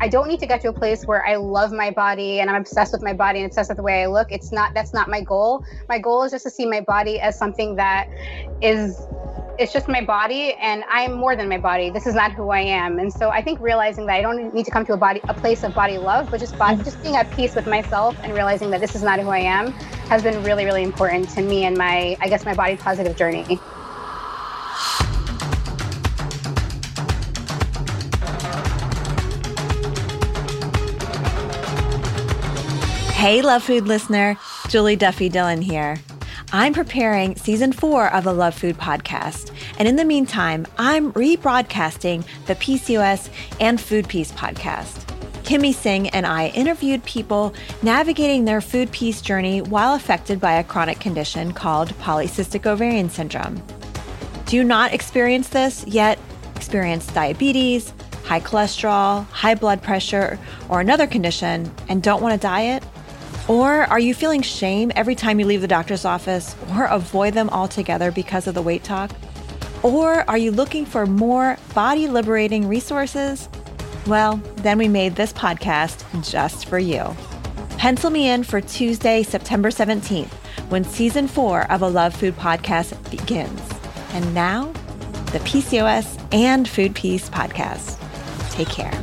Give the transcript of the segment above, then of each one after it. I don't need to get to a place where I love my body and I'm obsessed with my body and obsessed with the way I look. That's not my goal. My goal is just to see my body as something that is, it's just my body and I'm more than my body. This is not who I am. And so I think realizing that I don't need to come to a place of body love, but just being at peace with myself and realizing that this is not who I am has been really, really important to me and my body positive journey. Hey, Love Food listener, Julie Duffy Dillon here. I'm preparing season 4 of the Love Food podcast. And in the meantime, I'm rebroadcasting the PCOS and Food Peace podcast. Kimmy Singh and I interviewed people navigating their food peace journey while affected by a chronic condition called polycystic ovarian syndrome. Do you not experience this, yet experience diabetes, high cholesterol, high blood pressure, or another condition and don't want to diet? Or are you feeling shame every time you leave the doctor's office or avoid them altogether because of the weight talk? Or are you looking for more body-liberating resources? Well, then we made this podcast just for you. Pencil me in for Tuesday, September 17th, when season 4 of a Love Food podcast begins. And now, the PCOS and Food Peace podcast. Take care.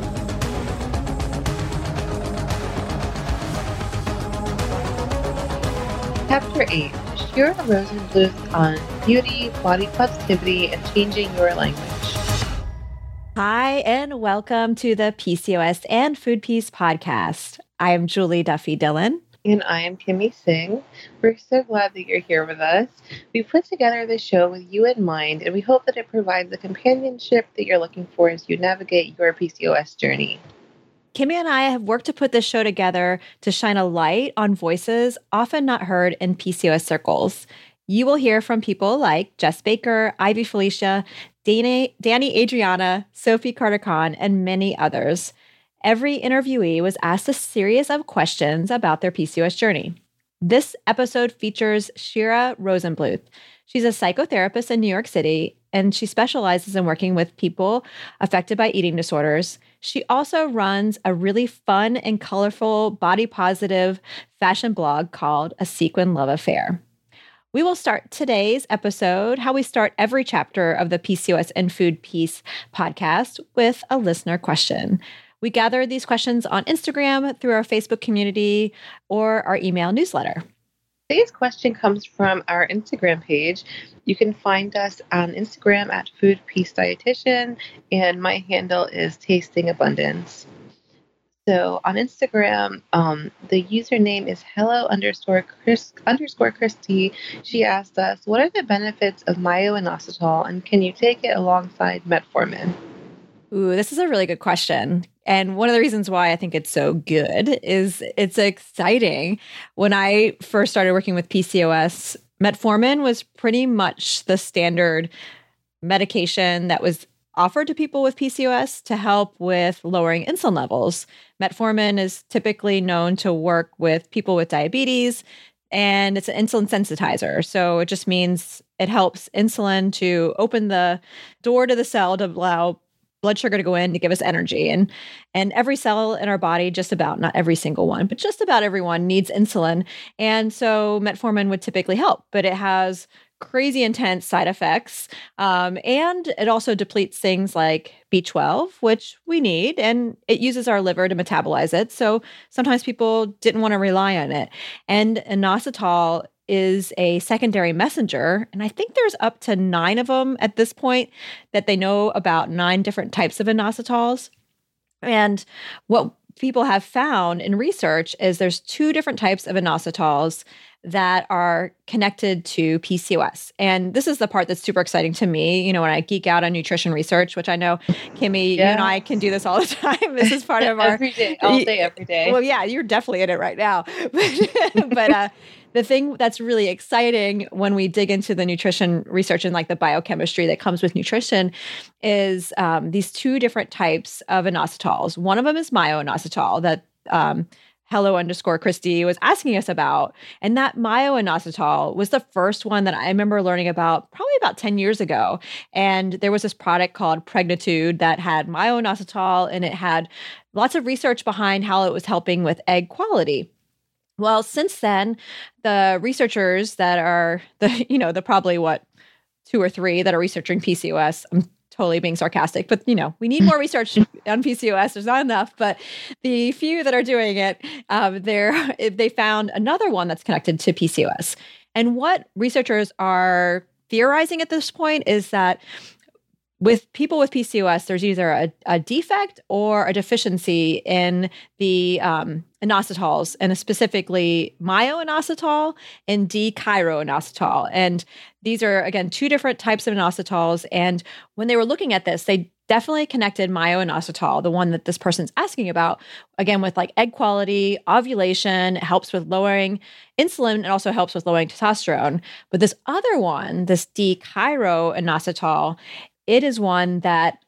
Chapter 8, Shira Rosenbluth on beauty, body positivity, and changing your language. Hi, and welcome to the PCOS and Food Peace podcast. I am Julie Duffy Dillon. And I am Kimmy Singh. We're so glad that you're here with us. We put together this show with you in mind, and we hope that it provides the companionship that you're looking for as you navigate your PCOS journey. Kimmy and I have worked to put this show together to shine a light on voices often not heard in PCOS circles. You will hear from people like Jess Baker, Ivy Felicia, Danny Adriana, Sophie Carter-Khan, and many others. Every interviewee was asked a series of questions about their PCOS journey. This episode features Shira Rosenbluth. She's a psychotherapist in New York City, and she specializes in working with people affected by eating disorders. She also runs a really fun and colorful body-positive fashion blog called A Sequin Love Affair. We will start today's episode, how we start every chapter of the PCOS and Food Peace podcast, with a listener question. We gathered these questions on Instagram, through our Facebook community, or our email newsletter. Today's question comes from our Instagram page. You can find us on Instagram at Food Peace Dietitian, and my handle is TastingAbundance. So on Instagram, the username is hello_Christy. She asked us, what are the benefits of myo-inositol, and can you take it alongside metformin? Ooh, this is a really good question. And one of the reasons why I think it's so good is it's exciting. When I first started working with PCOS, metformin was pretty much the standard medication that was offered to people with PCOS to help with lowering insulin levels. Metformin is typically known to work with people with diabetes, and it's an insulin sensitizer. So it just means it helps insulin to open the door to the cell to allow blood sugar to go in to give us energy. And every cell in our body, just about, not every single one, but just about everyone needs insulin. And so metformin would typically help, but it has crazy intense side effects. And it also depletes things like B12, which we need, and it uses our liver to metabolize it. So sometimes people didn't want to rely on it. And inositol is a secondary messenger, and I think there's up to 9 of them at this point that they know about, 9 different types of inositols. And what people have found in research is there's 2 different types of inositols that are connected to PCOS. And this is the part that's super exciting to me, you know, when I geek out on nutrition research, which I know, Kimmy, you and I can do this all the time. This is part of our... every day. Well, yeah, you're definitely in it right now. But the thing that's really exciting when we dig into the nutrition research and like the biochemistry that comes with nutrition is these two different types of inositols. One of them is myo-inositol that... Hello_Christy was asking us about. And that myo-inositol was the first one that I remember learning about probably about 10 years ago. And there was this product called Pregnitude that had myo-inositol, and it had lots of research behind how it was helping with egg quality. Well, since then, the researchers that are, the probably what, 2 or 3 that are researching PCOS, I'm totally being sarcastic, but we need more research on PCOS. There's not enough, but the few that are doing it, they found another one that's connected to PCOS. And what researchers are theorizing at this point is that with people with PCOS, there's either a defect or a deficiency in the inositols, and specifically myo-inositol and D-chiro-inositol. And these are, again, two different types of inositols. And when they were looking at this, they definitely connected myo-inositol, the one that this person's asking about, again, with like egg quality, ovulation, helps with lowering insulin, and also helps with lowering testosterone. But this other one, this D-chiro-inositol, it is one that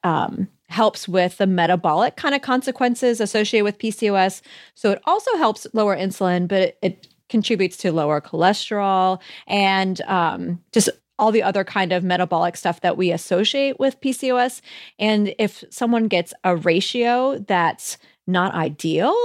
helps with the metabolic kind of consequences associated with PCOS. So it also helps lower insulin, but it contributes to lower cholesterol and just all the other kind of metabolic stuff that we associate with PCOS. And if someone gets a ratio that's not ideal,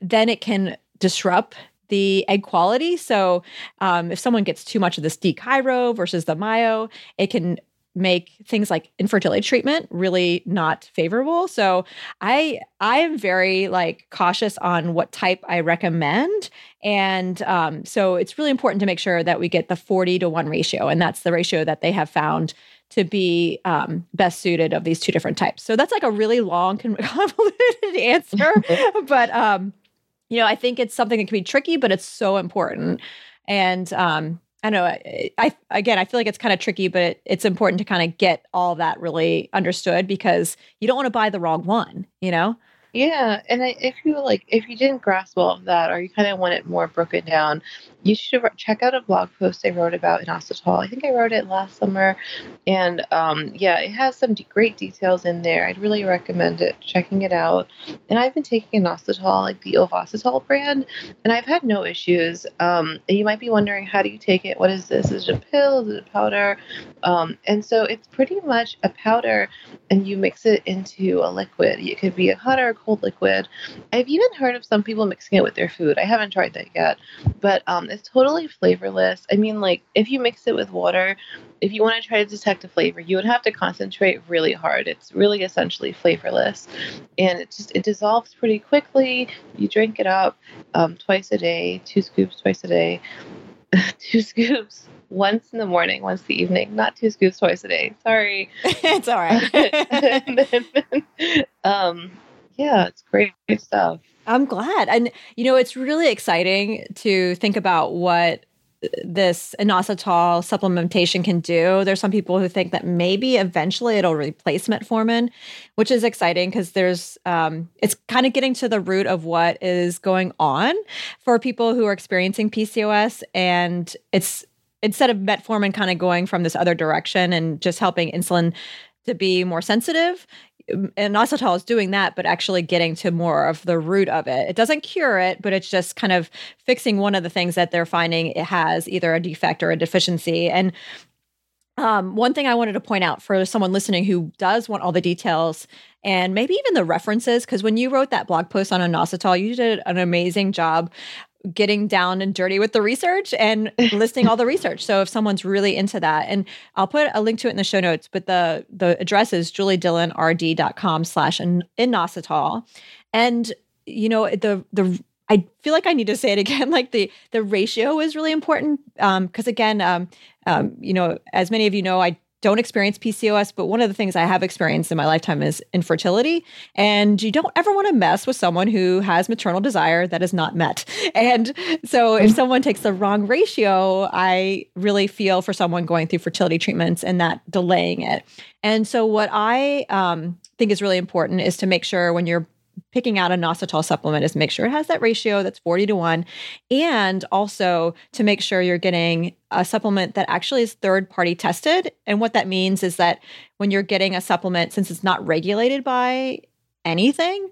then it can disrupt the egg quality. So if someone gets too much of this D-chiro versus the myo, it can make things like infertility treatment really not favorable. So I am very like cautious on what type I recommend. And so it's really important to make sure that we get the 40-to-1 ratio. And that's the ratio that they have found to be best suited of these two different types. So that's like a really long convoluted answer. But, I think it's something that can be tricky, but it's so important. And, I know, I feel like it's kind of tricky, but it's important to kind of get all that really understood, because you don't want to buy the wrong one, Yeah. And if you didn't grasp all of that, or you kind of want it more broken down, you should check out a blog post I wrote about inositol. I think I wrote it last summer. And it has some great details in there. I'd really recommend it, checking it out. And I've been taking inositol, like the Ovasitol brand, and I've had no issues. And you might be wondering, how do you take it? What is this? Is it a pill? Is it a powder? And so it's pretty much a powder, and you mix it into a liquid. It could be a hot or a cold liquid. I've even heard of some people mixing it with their food. I haven't tried that yet, but it's totally flavorless. I mean, like, if you mix it with water, if you want to try to detect a flavor, you would have to concentrate really hard. It's really essentially flavorless, and it dissolves pretty quickly. You drink it up twice a day, 2 scoops twice a day, 2 scoops once in the morning, once the evening, not 2 scoops twice a day. Sorry. It's all right. Yeah, it's great stuff. I'm glad. And, it's really exciting to think about what this inositol supplementation can do. There's some people who think that maybe eventually it'll replace metformin, which is exciting because there's it's kind of getting to the root of what is going on for people who are experiencing PCOS. And it's instead of metformin kind of going from this other direction and just helping insulin to be more sensitive, and inositol is doing that, but actually getting to more of the root of it. It doesn't cure it, but it's just kind of fixing one of the things that they're finding it has, either a defect or a deficiency. And one thing I wanted to point out for someone listening who does want all the details and maybe even the references, because when you wrote that blog post on inositol, you did an amazing job getting down and dirty with the research and listing all the research. So if someone's really into that, and I'll put a link to it in the show notes, but the address is JulieDillonRD.com/inositol. And, I feel like I need to say it again, like the ratio is really important. Because again, as many of you know, I don't experience PCOS, but one of the things I have experienced in my lifetime is infertility. And you don't ever want to mess with someone who has maternal desire that is not met. And so if someone takes the wrong ratio, I really feel for someone going through fertility treatments and that delaying it. And so what I think is really important is to make sure when you're picking out a inositol supplement is make sure it has that ratio that's 40-1, and also to make sure you're getting a supplement that actually is third-party tested. And what that means is that when you're getting a supplement, since it's not regulated by anything,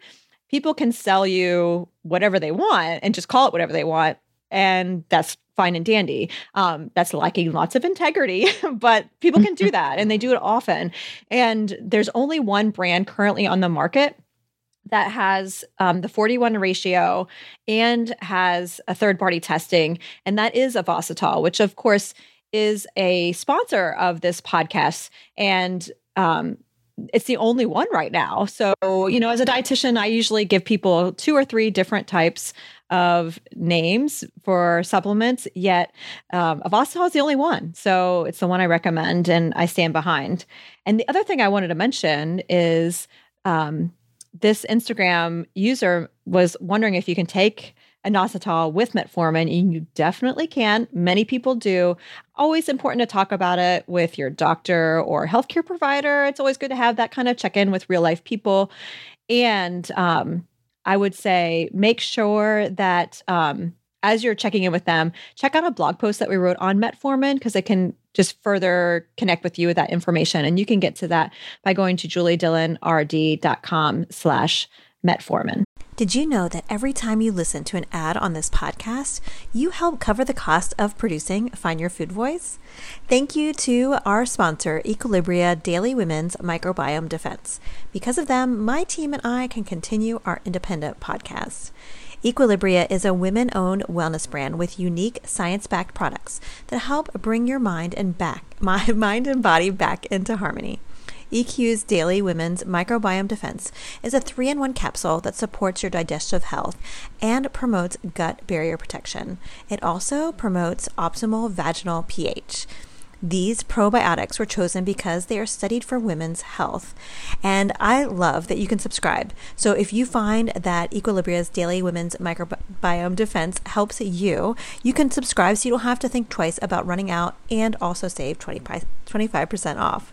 people can sell you whatever they want and just call it whatever they want, and that's fine and dandy. That's lacking lots of integrity, but people can do that, and they do it often. And there's only one brand currently on the market that has the 41 ratio and has a third-party testing, and that is Ovasitol, which of course is a sponsor of this podcast, and it's the only one right now. So, you know, as a dietitian, I usually give people 2 or 3 different types of names for supplements, yet Ovasitol is the only one. So it's the one I recommend and I stand behind. And the other thing I wanted to mention is this Instagram user was wondering if you can take inositol with metformin, and you definitely can. Many people do. Always important to talk about it with your doctor or healthcare provider. It's always good to have that kind of check-in with real-life people. And I would say make sure that as you're checking in with them, check out a blog post that we wrote on metformin, because it can just further connect with you with that information. And you can get to that by going to JulieDillonRD.com/metformin. Did you know that every time you listen to an ad on this podcast, you help cover the cost of producing Find Your Food Voice? Thank you to our sponsor, Equilibria Daily Women's Microbiome Defense. Because of them, my team and I can continue our independent podcast. Equilibria is a women-owned wellness brand with unique science-backed products that help bring your mind and body back into harmony. EQ's Daily Women's Microbiome Defense is a 3-in-1 capsule that supports your digestive health and promotes gut barrier protection. It also promotes optimal vaginal pH. These probiotics were chosen because they are studied for women's health. And I love that you can subscribe. So if you find that Equilibria's Daily Women's Microbiome Defense helps you, you can subscribe so you don't have to think twice about running out, and also save 25% off.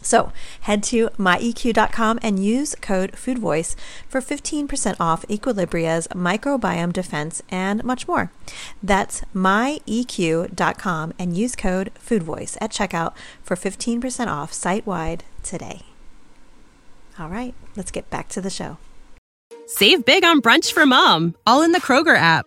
So head to myeq.com and use code FOODVOICE for 15% off Equilibria's Microbiome Defense and much more. That's myeq.com and use code FOODVOICE at checkout for 15% off site-wide today. All right, let's get back to the show. Save big on brunch for mom, all in the Kroger app.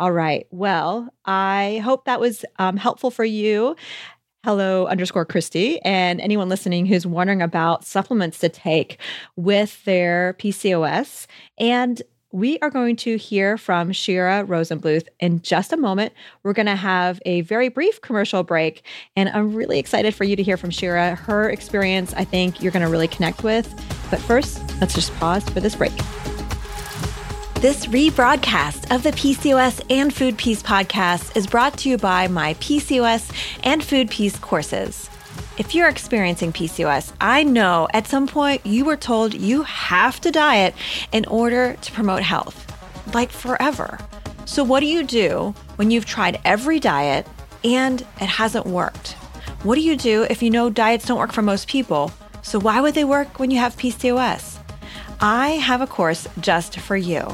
All right. Well, I hope that was helpful for you. Hello_Christy. And anyone listening who's wondering about supplements to take with their PCOS. And we are going to hear from Shira Rosenbluth in just a moment. We're going to have a very brief commercial break. And I'm really excited for you to hear from Shira. Her experience, I think you're going to really connect with. But first, let's just pause for this break. This rebroadcast of the PCOS and Food Peace podcast is brought to you by my PCOS and Food Peace courses. If you're experiencing PCOS, I know at some point you were told you have to diet in order to promote health, like forever. So what do you do when you've tried every diet and it hasn't worked? What do you do if you know diets don't work for most people? So why would they work when you have PCOS? I have a course just for you.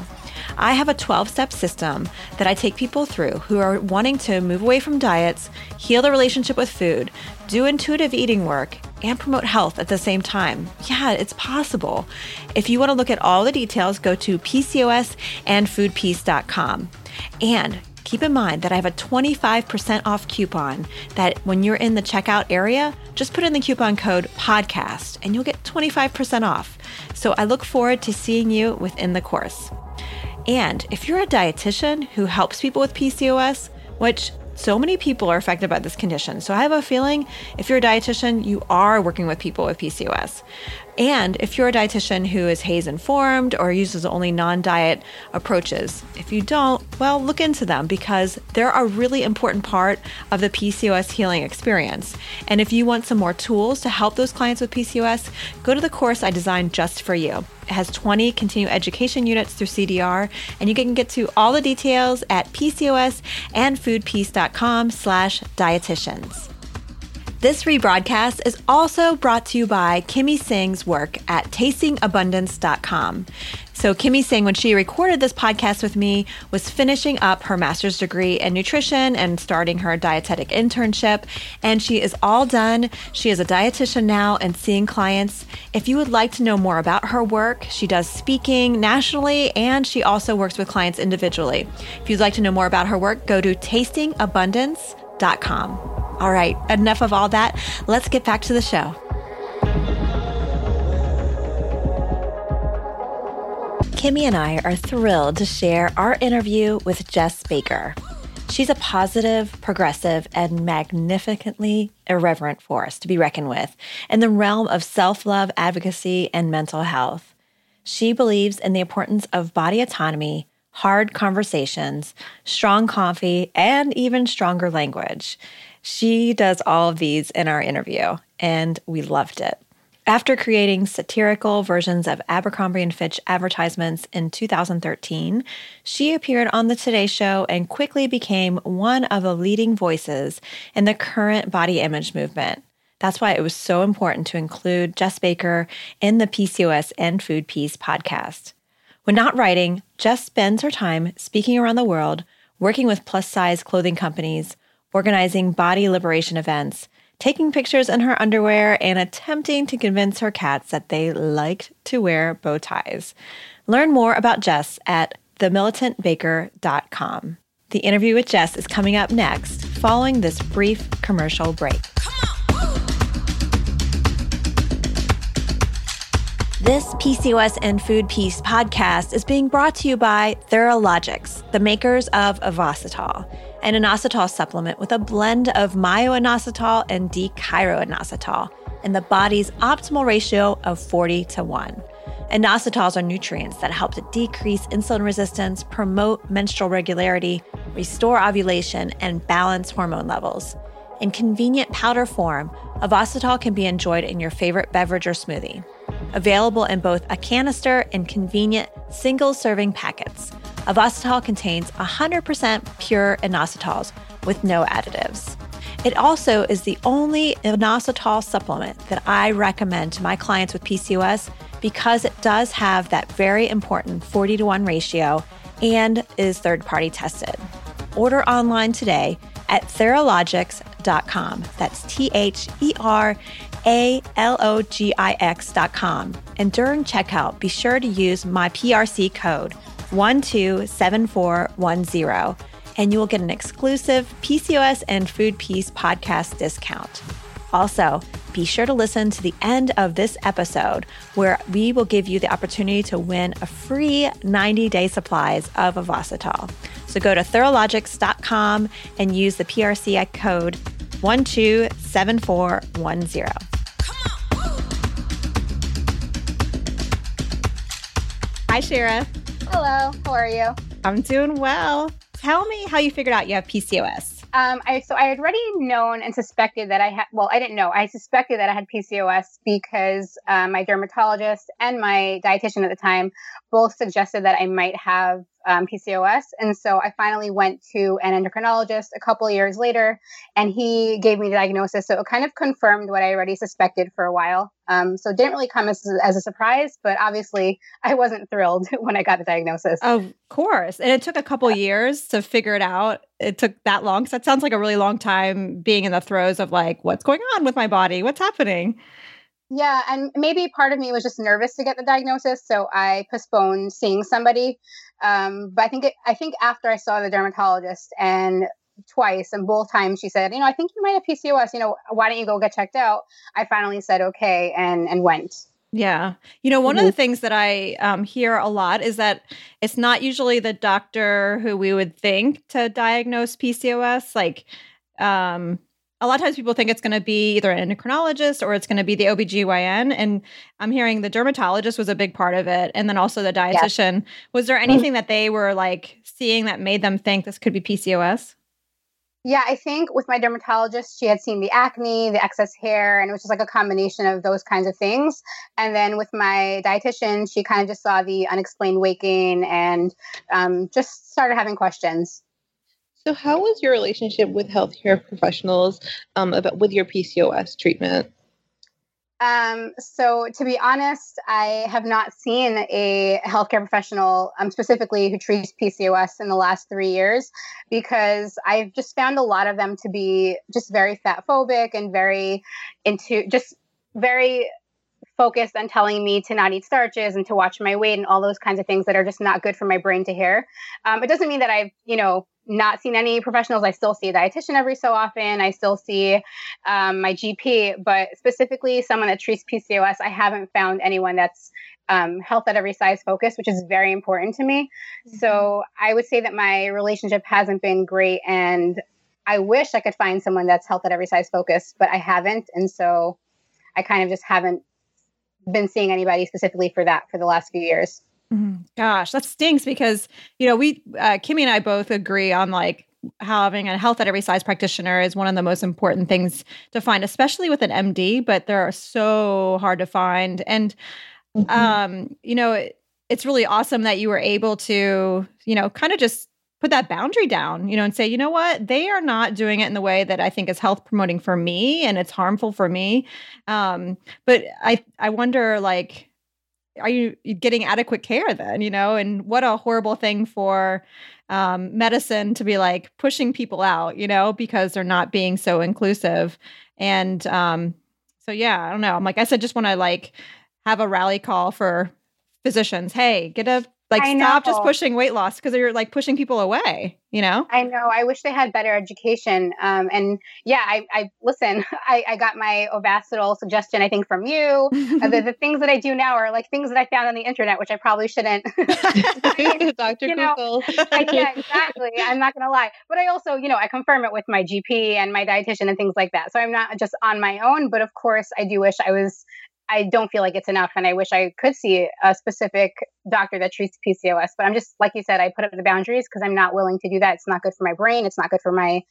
I have a 12-step system that I take people through who are wanting to move away from diets, heal their relationship with food, do intuitive eating work, and promote health at the same time. Yeah, it's possible. If you want to look at all the details, go to PCOSandFoodPeace.com. And keep in mind that I have a 25% off coupon that when you're in the checkout area, just put in the coupon code podcast and you'll get 25% off. So I look forward to seeing you within the course. And if you're a dietitian who helps people with PCOS, which so many people are affected by this condition. So I have a feeling if you're a dietitian, you are working with people with PCOS. And if you're a dietitian who is haze informed or uses only non-diet approaches, if you don't, well, look into them because they're a really important part of the PCOS healing experience. And if you want some more tools to help those clients with PCOS, go to the course I designed just for you. It has 20 continuing education units through CDR, and you can get to all the details at PCOSandFoodPeace.com/dietitians. This rebroadcast is also brought to you by Kimmy Singh's work at TastingAbundance.com. So Kimmy Singh, when she recorded this podcast with me, was finishing up her master's degree in nutrition and starting her dietetic internship. And she is all done. She is a dietitian now and seeing clients. If you would like to know more about her work, she does speaking nationally, and she also works with clients individually. If you'd like to know more about her work, go to TastingAbundance.com. All right, enough of all that. Let's get back to the show. Kimmy and I are thrilled to share our interview with Jess Baker. She's a positive, progressive, and magnificently irreverent force to be reckoned with in the realm of self-love, advocacy, and mental health. She believes in the importance of body autonomy, hard conversations, strong coffee, and even stronger language. She does all of these in our interview, and we loved it. After creating satirical versions of Abercrombie & Fitch advertisements in 2013, she appeared on the Today Show and quickly became one of the leading voices in the current body image movement. That's why it was so important to include Jess Baker in the PCOS and Food Peace podcast. When not writing, Jess spends her time speaking around the world, working with plus-size clothing companies, organizing body liberation events, taking pictures in her underwear, and attempting to convince her cats that they liked to wear bow ties. Learn more about Jess at themilitantbaker.com. The interview with Jess is coming up next, following this brief commercial break. This PCOS and Food Peace podcast is being brought to you by Theralogix, the makers of Ovasitol, an inositol supplement with a blend of myo-inositol and D-chiro-inositol in the body's optimal ratio of 40:1. Inositols are nutrients that help to decrease insulin resistance, promote menstrual regularity, restore ovulation, and balance hormone levels. In convenient powder form, Ovasitol can be enjoyed in your favorite beverage or smoothie. Available in both a canister and convenient single-serving packets, Ovasitol contains 100% pure inositols with no additives. It also is the only inositol supplement that I recommend to my clients with PCOS because it does have that very important 40:1 ratio and is third-party tested. Order online today at Theralogix.com. That's THERALOGIX.com. And during checkout, be sure to use my PRC code 127410, and you will get an exclusive PCOS and Food Peace podcast discount. Also, be sure to listen to the end of this episode where we will give you the opportunity to win a free 90-day supplies of Ovasitol. So go to Theralogix.com and use the PRC code 127410. Hi, Shira. Hello. How are you? I'm doing well. Tell me how you figured out you have PCOS. So I had already known and suspected that I had, well, I didn't know. I suspected that I had PCOS because my dermatologist and my dietitian at the time both suggested that I might have PCOS. And so I finally went to an endocrinologist a couple of years later, and he gave me the diagnosis. So it kind of confirmed what I already suspected for a while. So it didn't really come as a surprise, but obviously I wasn't thrilled when I got the diagnosis. Of course. And it took a couple years to figure it out. It took that long. So that sounds like a really long time being in the throes of like, what's going on with my body? What's happening? Yeah. And maybe part of me was just nervous to get the diagnosis. So I postponed seeing somebody. But I think after I saw the dermatologist and twice, and both times she said, I think you might have PCOS, why don't you go get checked out? I finally said, okay, and went. Yeah. One of the things that I hear a lot is that it's not usually the doctor who we would think to diagnose PCOS. Like, a lot of times people think it's going to be either an endocrinologist or it's going to be the OBGYN. And I'm hearing the dermatologist was a big part of it. And then also the dietitian. Yeah. Was there anything that they were like seeing that made them think this could be PCOS? Yeah, I think with my dermatologist, she had seen the acne, the excess hair, and it was just like a combination of those kinds of things. And then with my dietitian, she kind of just saw the unexplained weight gain and just started having questions. So how was your relationship with healthcare professionals with your PCOS treatment? So to be honest, I have not seen a healthcare professional specifically who treats PCOS in the last 3 years, because I've just found a lot of them to be just very fat phobic and very focused on telling me to not eat starches and to watch my weight and all those kinds of things that are just not good for my brain to hear. It doesn't mean that I've, not seen any professionals. I still see a dietitian every so often. I still see my GP, but specifically someone that treats PCOS, I haven't found anyone that's health at every size focused, which is very important to me. Mm-hmm. So I would say that my relationship hasn't been great, and I wish I could find someone that's health at every size focused, but I haven't. And so I kind of just haven't been seeing anybody specifically for that for the last few years. Gosh, that stinks, because, we, Kimmy and I both agree on like having a health at every size practitioner is one of the most important things to find, especially with an MD, but they're so hard to find. And, it's really awesome that you were able to, kind of just put that boundary down, and say, you know what, they are not doing it in the way that I think is health promoting for me, and it's harmful for me. But I wonder, like, are you getting adequate care then, And what a horrible thing for medicine to be like pushing people out, because they're not being so inclusive. And so, yeah, I don't know. I'm like, I said, just want to like have a rally call for physicians. Hey, stop just pushing weight loss, because you're like pushing people away, I know. I wish they had better education. And yeah, I got my Ovasitol suggestion, I think, from you. The things that I do now are like things that I found on the internet, which I probably shouldn't. Dr. Google. Yeah, exactly. I'm not going to lie. But I also, I confirm it with my GP and my dietitian and things like that. So I'm not just on my own, but of course I do wish I don't feel like it's enough, and I wish I could see a specific doctor that treats PCOS. But I'm just, like you said, I put up the boundaries because I'm not willing to do that. It's not good for my brain. It's not good for my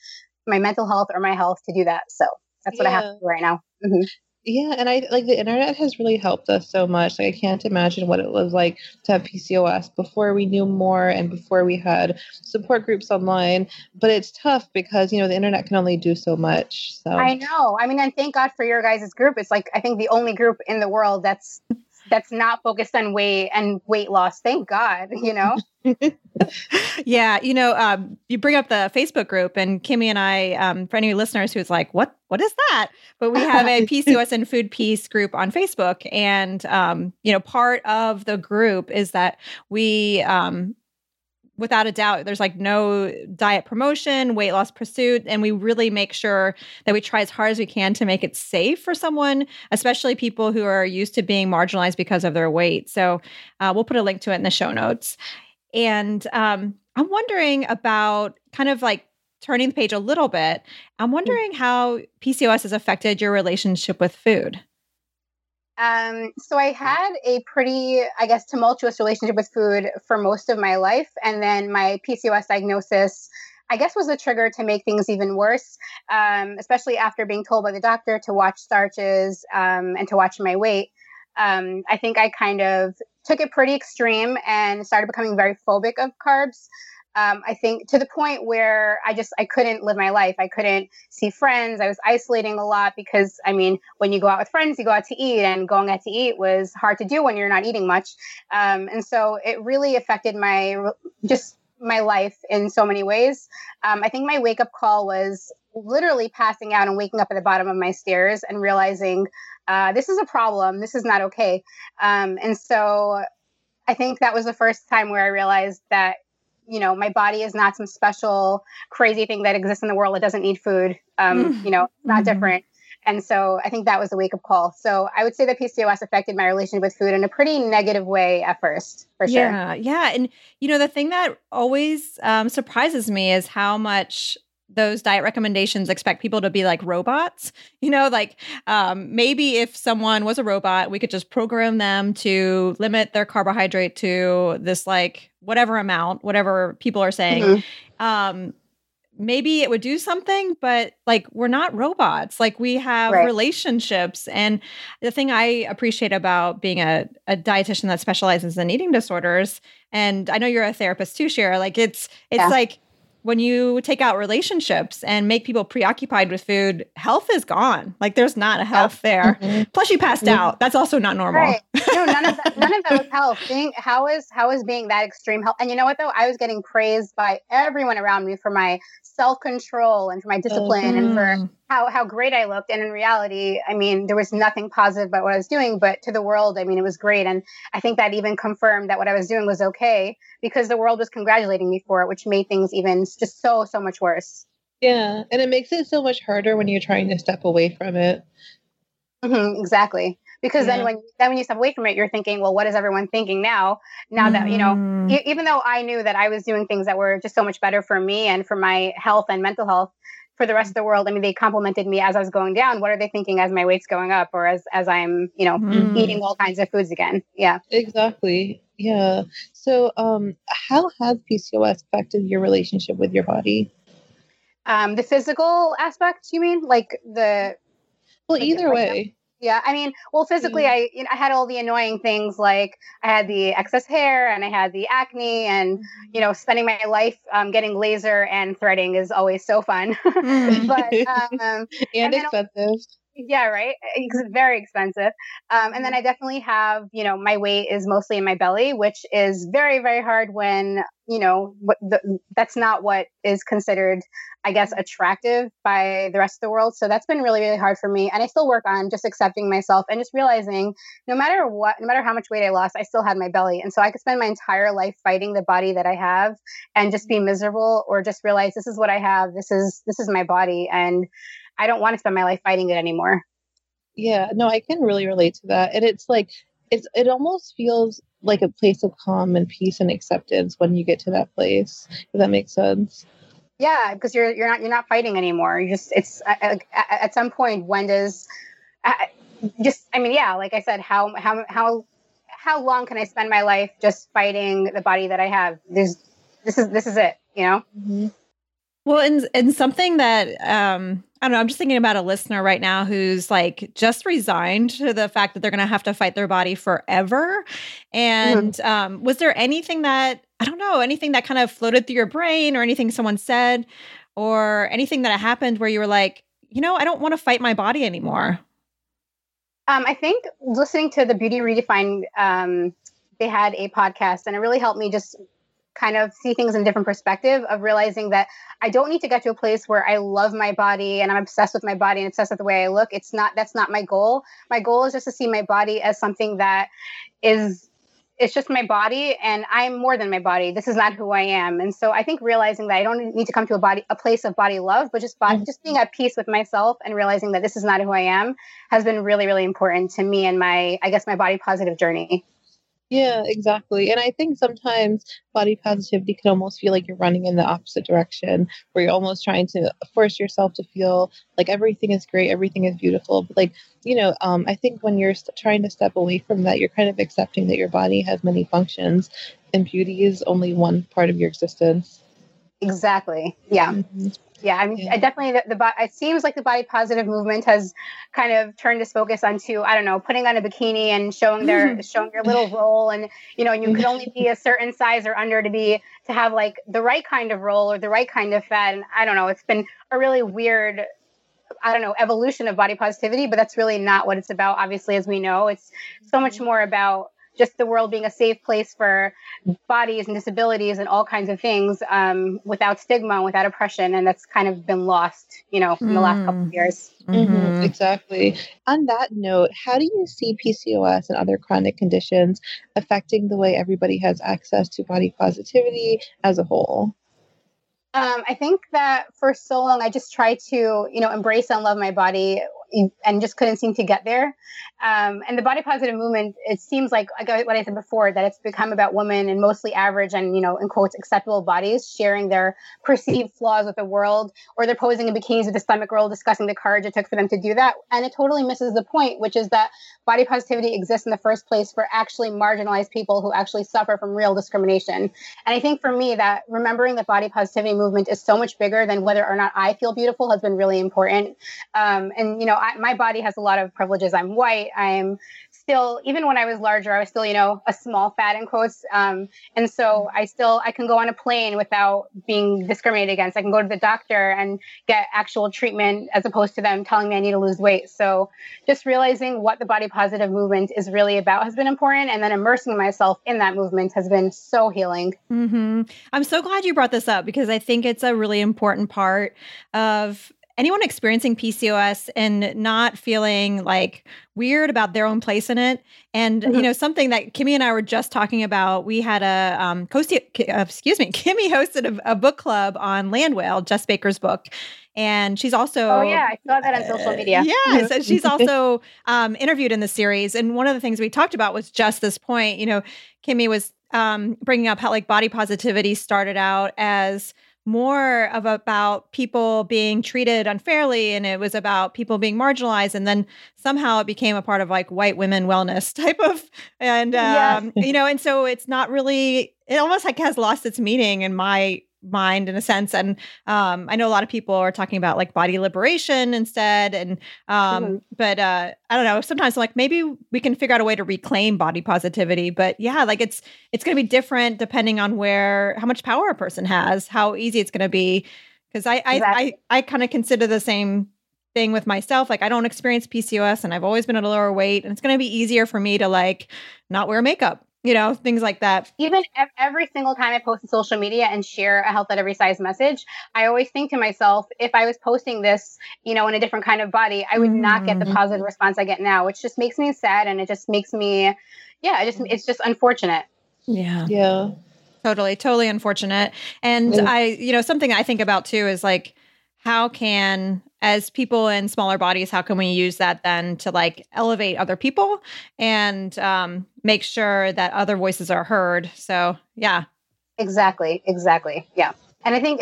mental health or my health to do that. So that's what I have to do right now. Mm-hmm. Yeah. And I like the internet has really helped us so much. Like, I can't imagine what it was like to have PCOS before we knew more and before we had support groups online. But it's tough because, the internet can only do so much. So I know. I mean, and thank God for your guys' group. It's like, I think the only group in the world that's not focused on weight and weight loss. Thank God, Yeah. You bring up the Facebook group, and Kimmy and I, for any listeners who's like, what is that? But we have a PCOS and Food Peace group on Facebook. And, part of the group is that we, without a doubt, there's like no diet promotion, weight loss pursuit. And we really make sure that we try as hard as we can to make it safe for someone, especially people who are used to being marginalized because of their weight. So we'll put a link to it in the show notes. And I'm wondering about kind of like turning the page a little bit. I'm wondering how PCOS has affected your relationship with food. So I had a pretty, tumultuous relationship with food for most of my life. And then my PCOS diagnosis, was the trigger to make things even worse, especially after being told by the doctor to watch starches and to watch my weight. I think I kind of took it pretty extreme and started becoming very phobic of carbs. I think to the point where I couldn't live my life. I couldn't see friends. I was isolating a lot because, I mean, when you go out with friends, you go out to eat, and going out to eat was hard to do when you're not eating much. And so it really affected my life in so many ways. I think my wake up call was literally passing out and waking up at the bottom of my stairs and realizing this is a problem. This is not okay. And so I think that was the first time where I realized that, you know, my body is not some special crazy thing that exists in the world. It doesn't need food. You know, it's not different. And so I think that was the wake up call. So I would say that PCOS affected my relationship with food in a pretty negative way at first, for sure. Yeah. And, you know, the thing that always surprises me is how much those diet recommendations expect people to be like robots, you know, like maybe if someone was a robot, we could just program them to limit their carbohydrate to this, like whatever amount, whatever people are saying, maybe it would do something, but like, we're not robots. Like we have relationships. And the thing I appreciate about being a dietitian that specializes in eating disorders, and I know you're a therapist too, Shira, like it's like, when you take out relationships and make people preoccupied with food, health is gone. Like there's not a health there. Plus you passed out. That's also not normal. Right. No, none of that was health. How is being that extreme health? And you know what though? I was getting praised by everyone around me for my self-control and for my discipline and for how great I looked. And in reality, I mean, there was nothing positive about what I was doing, but to the world, I mean, it was great. And I think that even confirmed that what I was doing was okay because the world was congratulating me for it, which made things even just so much worse. Yeah. And it makes it so much harder when you're trying to step away from it. Exactly. Because then when you step away from it, you're thinking, well, what is everyone thinking now that, you know, even though I knew that I was doing things that were just so much better for me and for my health and mental health for the rest of the world. I mean, they complimented me as I was going down. What are they thinking as my weight's going up or as I'm, you know, eating all kinds of foods again? Yeah, exactly. Yeah. So how has PCOS affected your relationship with your body? The physical aspect, you mean? Either way. Yeah. I mean, well, physically, I had all the annoying things, like I had the excess hair and I had the acne and, you know, spending my life getting laser and threading is always so fun. But and expensive. Yeah, right. It's very expensive. And then I definitely have, you know, my weight is mostly in my belly, which is very, very hard when, you know, that's not what is considered, I guess, attractive by the rest of the world. So that's been really, really hard for me. And I still work on just accepting myself and just realizing no matter how much weight I lost, I still had my belly. And so I could spend my entire life fighting the body that I have and just be miserable or just realize this is what I have. This is my body. And I don't want to spend my life fighting it anymore. Yeah, no, I can really relate to that. And it's like, it almost feels like a place of calm and peace and acceptance when you get to that place. If that makes sense. Yeah, because you're not fighting anymore. You just, it's at some point, when does like I said, how long can I spend my life just fighting the body that I have? This is it, you know? Mm-hmm. Well, and something that, I don't know, I'm just thinking about a listener right now who's like just resigned to the fact that they're going to have to fight their body forever. And was there anything that, I don't know, anything that kind of floated through your brain or anything someone said or anything that happened where you were like, you know, I don't want to fight my body anymore? I think listening to the Beauty Redefined, they had a podcast and it really helped me just kind of see things in a different perspective of realizing that I don't need to get to a place where I love my body and I'm obsessed with my body and obsessed with the way I look. That's not my goal. My goal is just to see my body as something that is, it's just my body and I'm more than my body. This is not who I am. And so I think realizing that I don't need to come to a place of body love, but just being at peace with myself and realizing that this is not who I am has been really, really important to me and my body positive journey. Yeah, exactly. And I think sometimes body positivity can almost feel like you're running in the opposite direction, where you're almost trying to force yourself to feel like everything is great, everything is beautiful. But like, you know, I think when you're trying to step away from that, you're kind of accepting that your body has many functions and beauty is only one part of your existence. Exactly. Yeah. Mm-hmm. Yeah, I mean, mm-hmm. I definitely, it seems like the body positive movement has kind of turned its focus onto, I don't know, putting on a bikini and showing your little roll, and, you know, and you could only be a certain size or under to have like the right kind of roll or the right kind of fat. And I don't know, it's been a really weird, I don't know, evolution of body positivity, but that's really not what it's about. Obviously, as we know, it's so much more about just the world being a safe place for bodies and disabilities and all kinds of things, without stigma and without oppression. And that's kind of been lost, you know, in the last couple of years. Mm-hmm. Exactly. On that note, how do you see PCOS and other chronic conditions affecting the way everybody has access to body positivity as a whole? I think that for so long, I just tried to, you know, embrace and love my body and just couldn't seem to get there. And the body positive movement, it seems like what I said before, that it's become about women and mostly average and, you know, in quotes, acceptable bodies, sharing their perceived flaws with the world, or they're posing in bikinis with a stomach roll, discussing the courage it took for them to do that. And it totally misses the point, which is that body positivity exists in the first place for actually marginalized people who actually suffer from real discrimination. And I think for me that remembering that body positivity movement is so much bigger than whether or not I feel beautiful has been really important. And, you know, my body has a lot of privileges. I'm white. I'm still, even when I was larger, I was still, you know, a small fat in quotes. And so I can go on a plane without being discriminated against. I can go to the doctor and get actual treatment as opposed to them telling me I need to lose weight. So just realizing what the body positive movement is really about has been important. And then immersing myself in that movement has been so healing. Mm-hmm. I'm so glad you brought this up because I think it's a really important part of anyone experiencing PCOS and not feeling like weird about their own place in it. And, mm-hmm. you know, something that Kimmy and I were just talking about, we had Kimmy hosted a book club on Land Whale, Jess Baker's book. And she's also... Oh, yeah. I saw that on social media. Yes. And she's also interviewed in the series. And one of the things we talked about was just this point. You know, Kimmy was bringing up how like body positivity started out as more of about people being treated unfairly, and it was about people being marginalized, and then somehow it became a part of like white women wellness type of, and you know, and so it's not really, it almost like has lost its meaning in my mind in a sense. And I know a lot of people are talking about like body liberation instead, and but I don't know, sometimes I'm like maybe we can figure out a way to reclaim body positivity, but yeah, like it's going to be different depending on how much power a person has, how easy it's going to be, because I kind of consider the same thing with myself. Like I don't experience PCOS and I've always been at a lower weight, and it's going to be easier for me to like not wear makeup, you know, things like that. Even every single time I post on social media and share a health at every size message, I always think to myself, if I was posting this, you know, in a different kind of body, I would not get the positive response I get now, which just makes me sad. And it just makes me, it's just unfortunate. Yeah. Yeah. Totally, totally unfortunate. And yeah. You know, something I think about too is like, how can, as people in smaller bodies, how can we use that then to like elevate other people and make sure that other voices are heard? So, yeah. Exactly. Yeah. And I think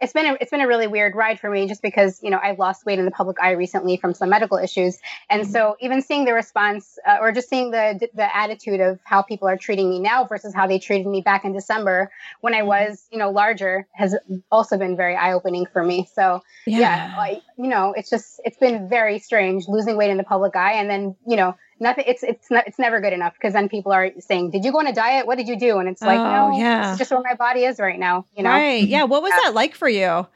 it's been a really weird ride for me just because, you know, I've lost weight in the public eye recently from some medical issues. And so even seeing the response or just seeing the attitude of how people are treating me now versus how they treated me back in December when I was, you know, larger has also been very eye-opening for me. So yeah like, you know, it's been very strange losing weight in the public eye. And then, you know, nothing, it's never good enough because then people are saying, did you go on a diet? What did you do? And it's like, it's just where my body is right now, you know? Right. Yeah. What was that like for you?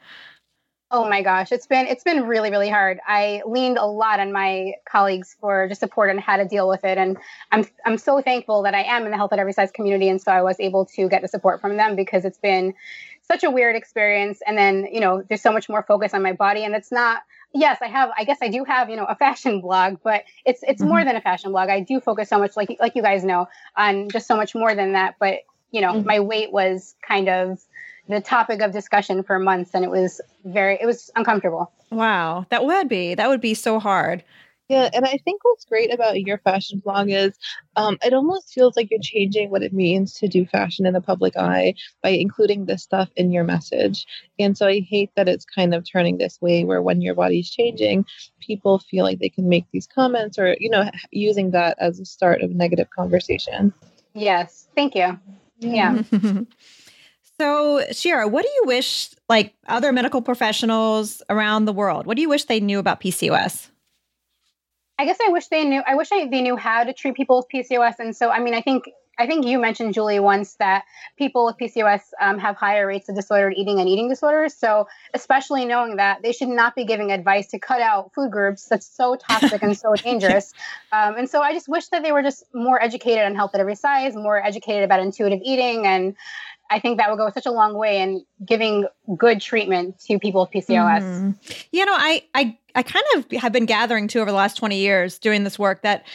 Oh my gosh. It's been really, really hard. I leaned a lot on my colleagues for just support on how to deal with it. And I'm so thankful that I am in the Health at Every Size community. And so I was able to get the support from them because it's been such a weird experience. And then, you know, there's so much more focus on my body, and it's not, I do have, you know, a fashion blog, but it's more than a fashion blog. I do focus so much, like you guys know, on just so much more than that. But, you know, my weight was kind of the topic of discussion for months, and it was uncomfortable. Wow. That would be so hard. Yeah. And I think what's great about your fashion blog is it almost feels like you're changing what it means to do fashion in the public eye by including this stuff in your message. And so I hate that it's kind of turning this way where when your body's changing, people feel like they can make these comments or, you know, using that as a start of negative conversation. Yes. Thank you. Yeah. So, Shira, what do you wish, like other medical professionals around the world, what do you wish they knew about PCOS? I guess they knew how to treat people with PCOS. And so, I mean, I think you mentioned, Julie, once that people with PCOS have higher rates of disordered eating and eating disorders. So especially knowing that, they should not be giving advice to cut out food groups. That's so toxic and so dangerous. And so I just wish that they were just more educated on health at every size, more educated about intuitive eating. And I think that would go such a long way in giving good treatment to people with PCOS. Mm-hmm. You know, I kind of have been gathering too over the last 20 years doing this work that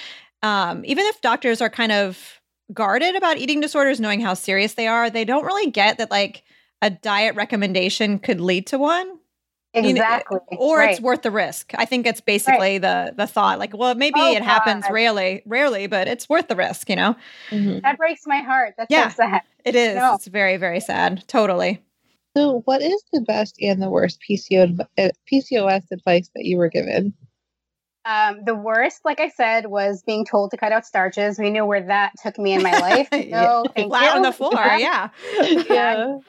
even if doctors are kind of guarded about eating disorders, knowing how serious they are, they don't really get that like a diet recommendation could lead to one. Exactly. You know, or right. It's worth the risk. I think it's basically right. the thought like, well, maybe it happens rarely, but it's worth the risk, you know? Mm-hmm. That breaks my heart. That's so sad. It is. No. It's very, very sad. Totally. So what is the best and the worst PCOS advice that you were given? The worst, like I said, was being told to cut out starches. We knew where that took me in my life. No, thank you. On the floor, yeah. And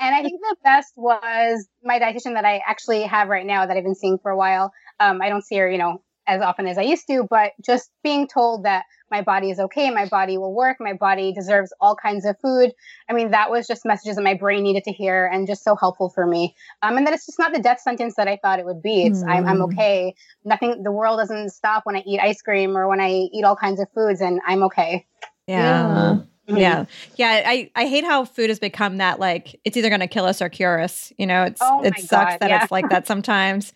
I think the best was my dietitian that I actually have right now that I've been seeing for a while. I don't see her, you know, as often as I used to, but just being told that my body is okay, my body will work, my body deserves all kinds of food. I mean, that was just messages that my brain needed to hear and just so helpful for me. And that it's just not the death sentence that I thought it would be. It's I'm okay. Nothing, the world doesn't stop when I eat ice cream or when I eat all kinds of foods, and I'm okay. Yeah. Mm-hmm. Yeah. I hate how food has become that, like, it's either going to kill us or cure us. You know, it sucks that it's like that sometimes.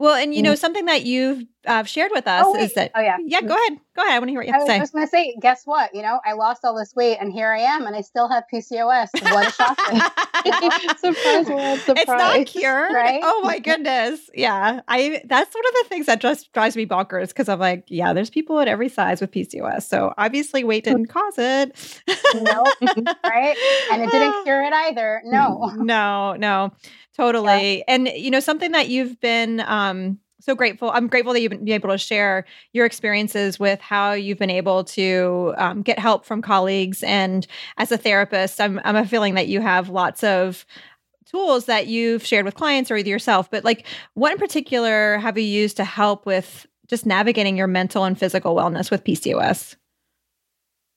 Well, and you know, something that you've shared with us is that, go ahead. I want to hear what you have to say. I was going to say, guess what? You know, I lost all this weight and here I am and I still have PCOS. What a shock. Surprise. It's not cured. Right? Oh my goodness. Yeah. That's one of the things that just drives me bonkers because I'm like, yeah, there's people at every size with PCOS. So obviously weight didn't cause it. No. Right. And it didn't cure it either. No. Totally. Yeah. And, you know, something that you've been so grateful. I'm grateful that you've been able to share your experiences with how you've been able to get help from colleagues. And as a therapist, I'm feeling that you have lots of tools that you've shared with clients or with yourself. But like, what in particular have you used to help with just navigating your mental and physical wellness with PCOS?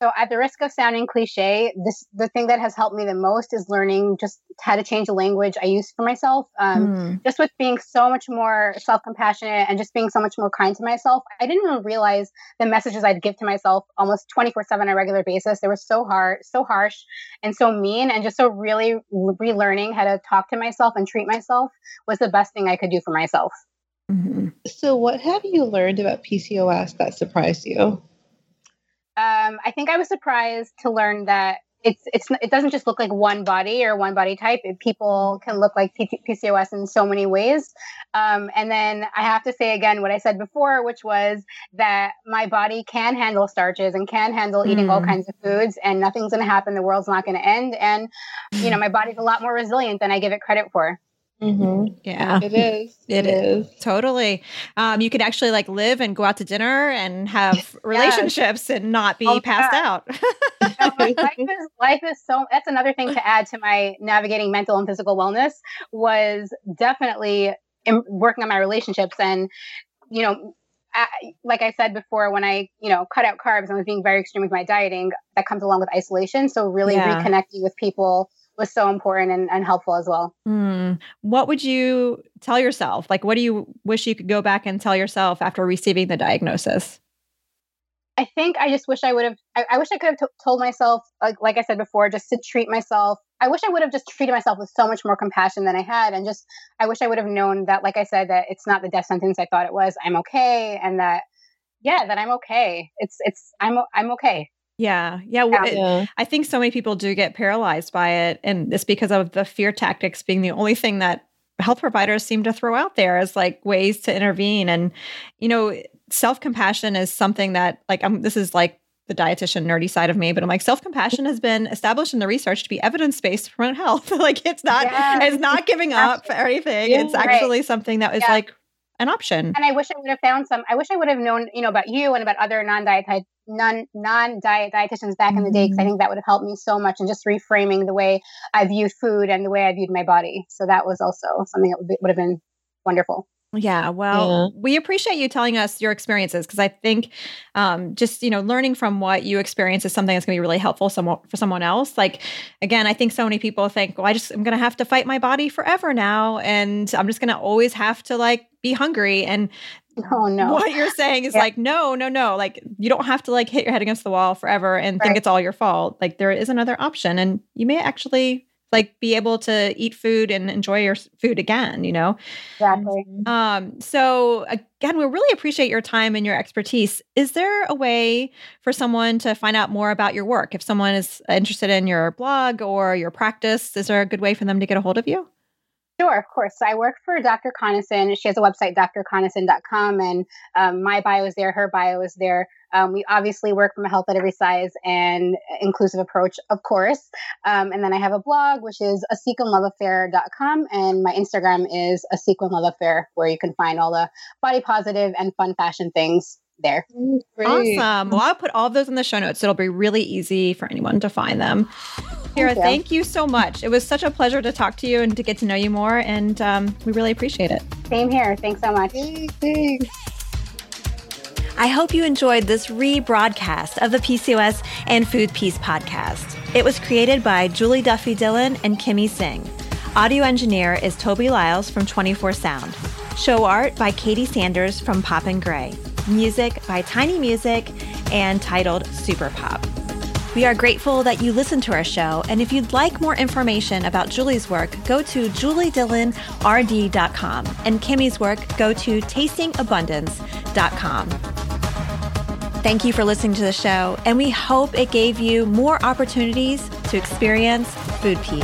So at the risk of sounding cliche, the thing that has helped me the most is learning just how to change the language I use for myself. Just with being so much more self-compassionate and just being so much more kind to myself, I didn't even realize the messages I'd give to myself almost 24/7 on a regular basis. They were so hard, so harsh, and so mean, and just so really relearning how to talk to myself and treat myself was the best thing I could do for myself. Mm-hmm. So what have you learned about PCOS that surprised you? I think I was surprised to learn that it doesn't just look like one body or one body type. People can look like PCOS in so many ways. And then I have to say again what I said before, which was that my body can handle starches and can handle eating all kinds of foods, and nothing's going to happen. The world's not going to end. And, you know, my body's a lot more resilient than I give it credit for. Mm-hmm. Yeah, it is. It is. Totally. You could actually like live and go out to dinner and have relationships and not be passed out. Life is so, that's another thing to add to my navigating mental and physical wellness was definitely working on my relationships. And, you know, like I said before, when I, you know, cut out carbs and was being very extreme with my dieting, that comes along with isolation. So really reconnecting with people was so important and helpful as well. What would you tell yourself? Like, what do you wish you could go back and tell yourself after receiving the diagnosis? I think I just wish I would have, I wish I could have told myself, like I said before, just to treat myself. I wish I would have just treated myself with so much more compassion than I had. And just, I wish I would have known that, like I said, that it's not the death sentence I thought it was. I'm okay. And that, that I'm okay. I'm okay. Yeah. I think so many people do get paralyzed by it. And it's because of the fear tactics being the only thing that health providers seem to throw out there as like ways to intervene. And, you know, self-compassion is something that like, this is like the dietitian nerdy side of me, but I'm like, self-compassion has been established in the research to be evidence-based to promote health. Like it's not giving up or anything. It's actually something that is like an option. And I wish I would have known, you know, about you and about other non-dietitian non-diet dietitians back in the day, because I think that would have helped me so much, and just reframing the way I viewed food and the way I viewed my body. So that was also something that would have been wonderful. Yeah. Well, we appreciate you telling us your experiences, because I think just, you know, learning from what you experience is something that's going to be really helpful for someone else. Like, again, I think so many people think, well, I'm going to have to fight my body forever now, and I'm just going to always have to like be hungry. And what you're saying is like, no. Like, you don't have to like hit your head against the wall forever and think it's all your fault. Like, there is another option, and you may actually like be able to eat food and enjoy your food again, you know? Exactly. So again, we really appreciate your time and your expertise. Is there a way for someone to find out more about your work? If someone is interested in your blog or your practice, is there a good way for them to get a hold of you? Sure, of course. So I work for Dr. Connison. She has a website, drconnison.com, and my bio is there, her bio is there. We obviously work from a health at every size and inclusive approach, of course. And then I have a blog, which is asequinloveaffair.com, and my Instagram is A Sequin Love Affair, where you can find all the body positive and fun fashion things there. Great. Awesome. Well, I'll put all of those in the show notes. It'll be really easy for anyone to find them. Shira, thank you so much. It was such a pleasure to talk to you and to get to know you more. And we really appreciate it. Same here. Thanks so much. Thanks. I hope you enjoyed this rebroadcast of the PCOS and Food Peace podcast. It was created by Julie Duffy Dillon and Kimmy Singh. Audio engineer is Toby Lyles from 24 Sound. Show art by Katie Sanders from Pop and Gray. Music by Tiny Music and titled Super Pop. We are grateful that you listen to our show, and if you'd like more information about Julie's work, go to JulieDillonRD.com, and Kimmy's work, go to TastingAbundance.com. Thank you for listening to the show, and we hope it gave you more opportunities to experience food peace.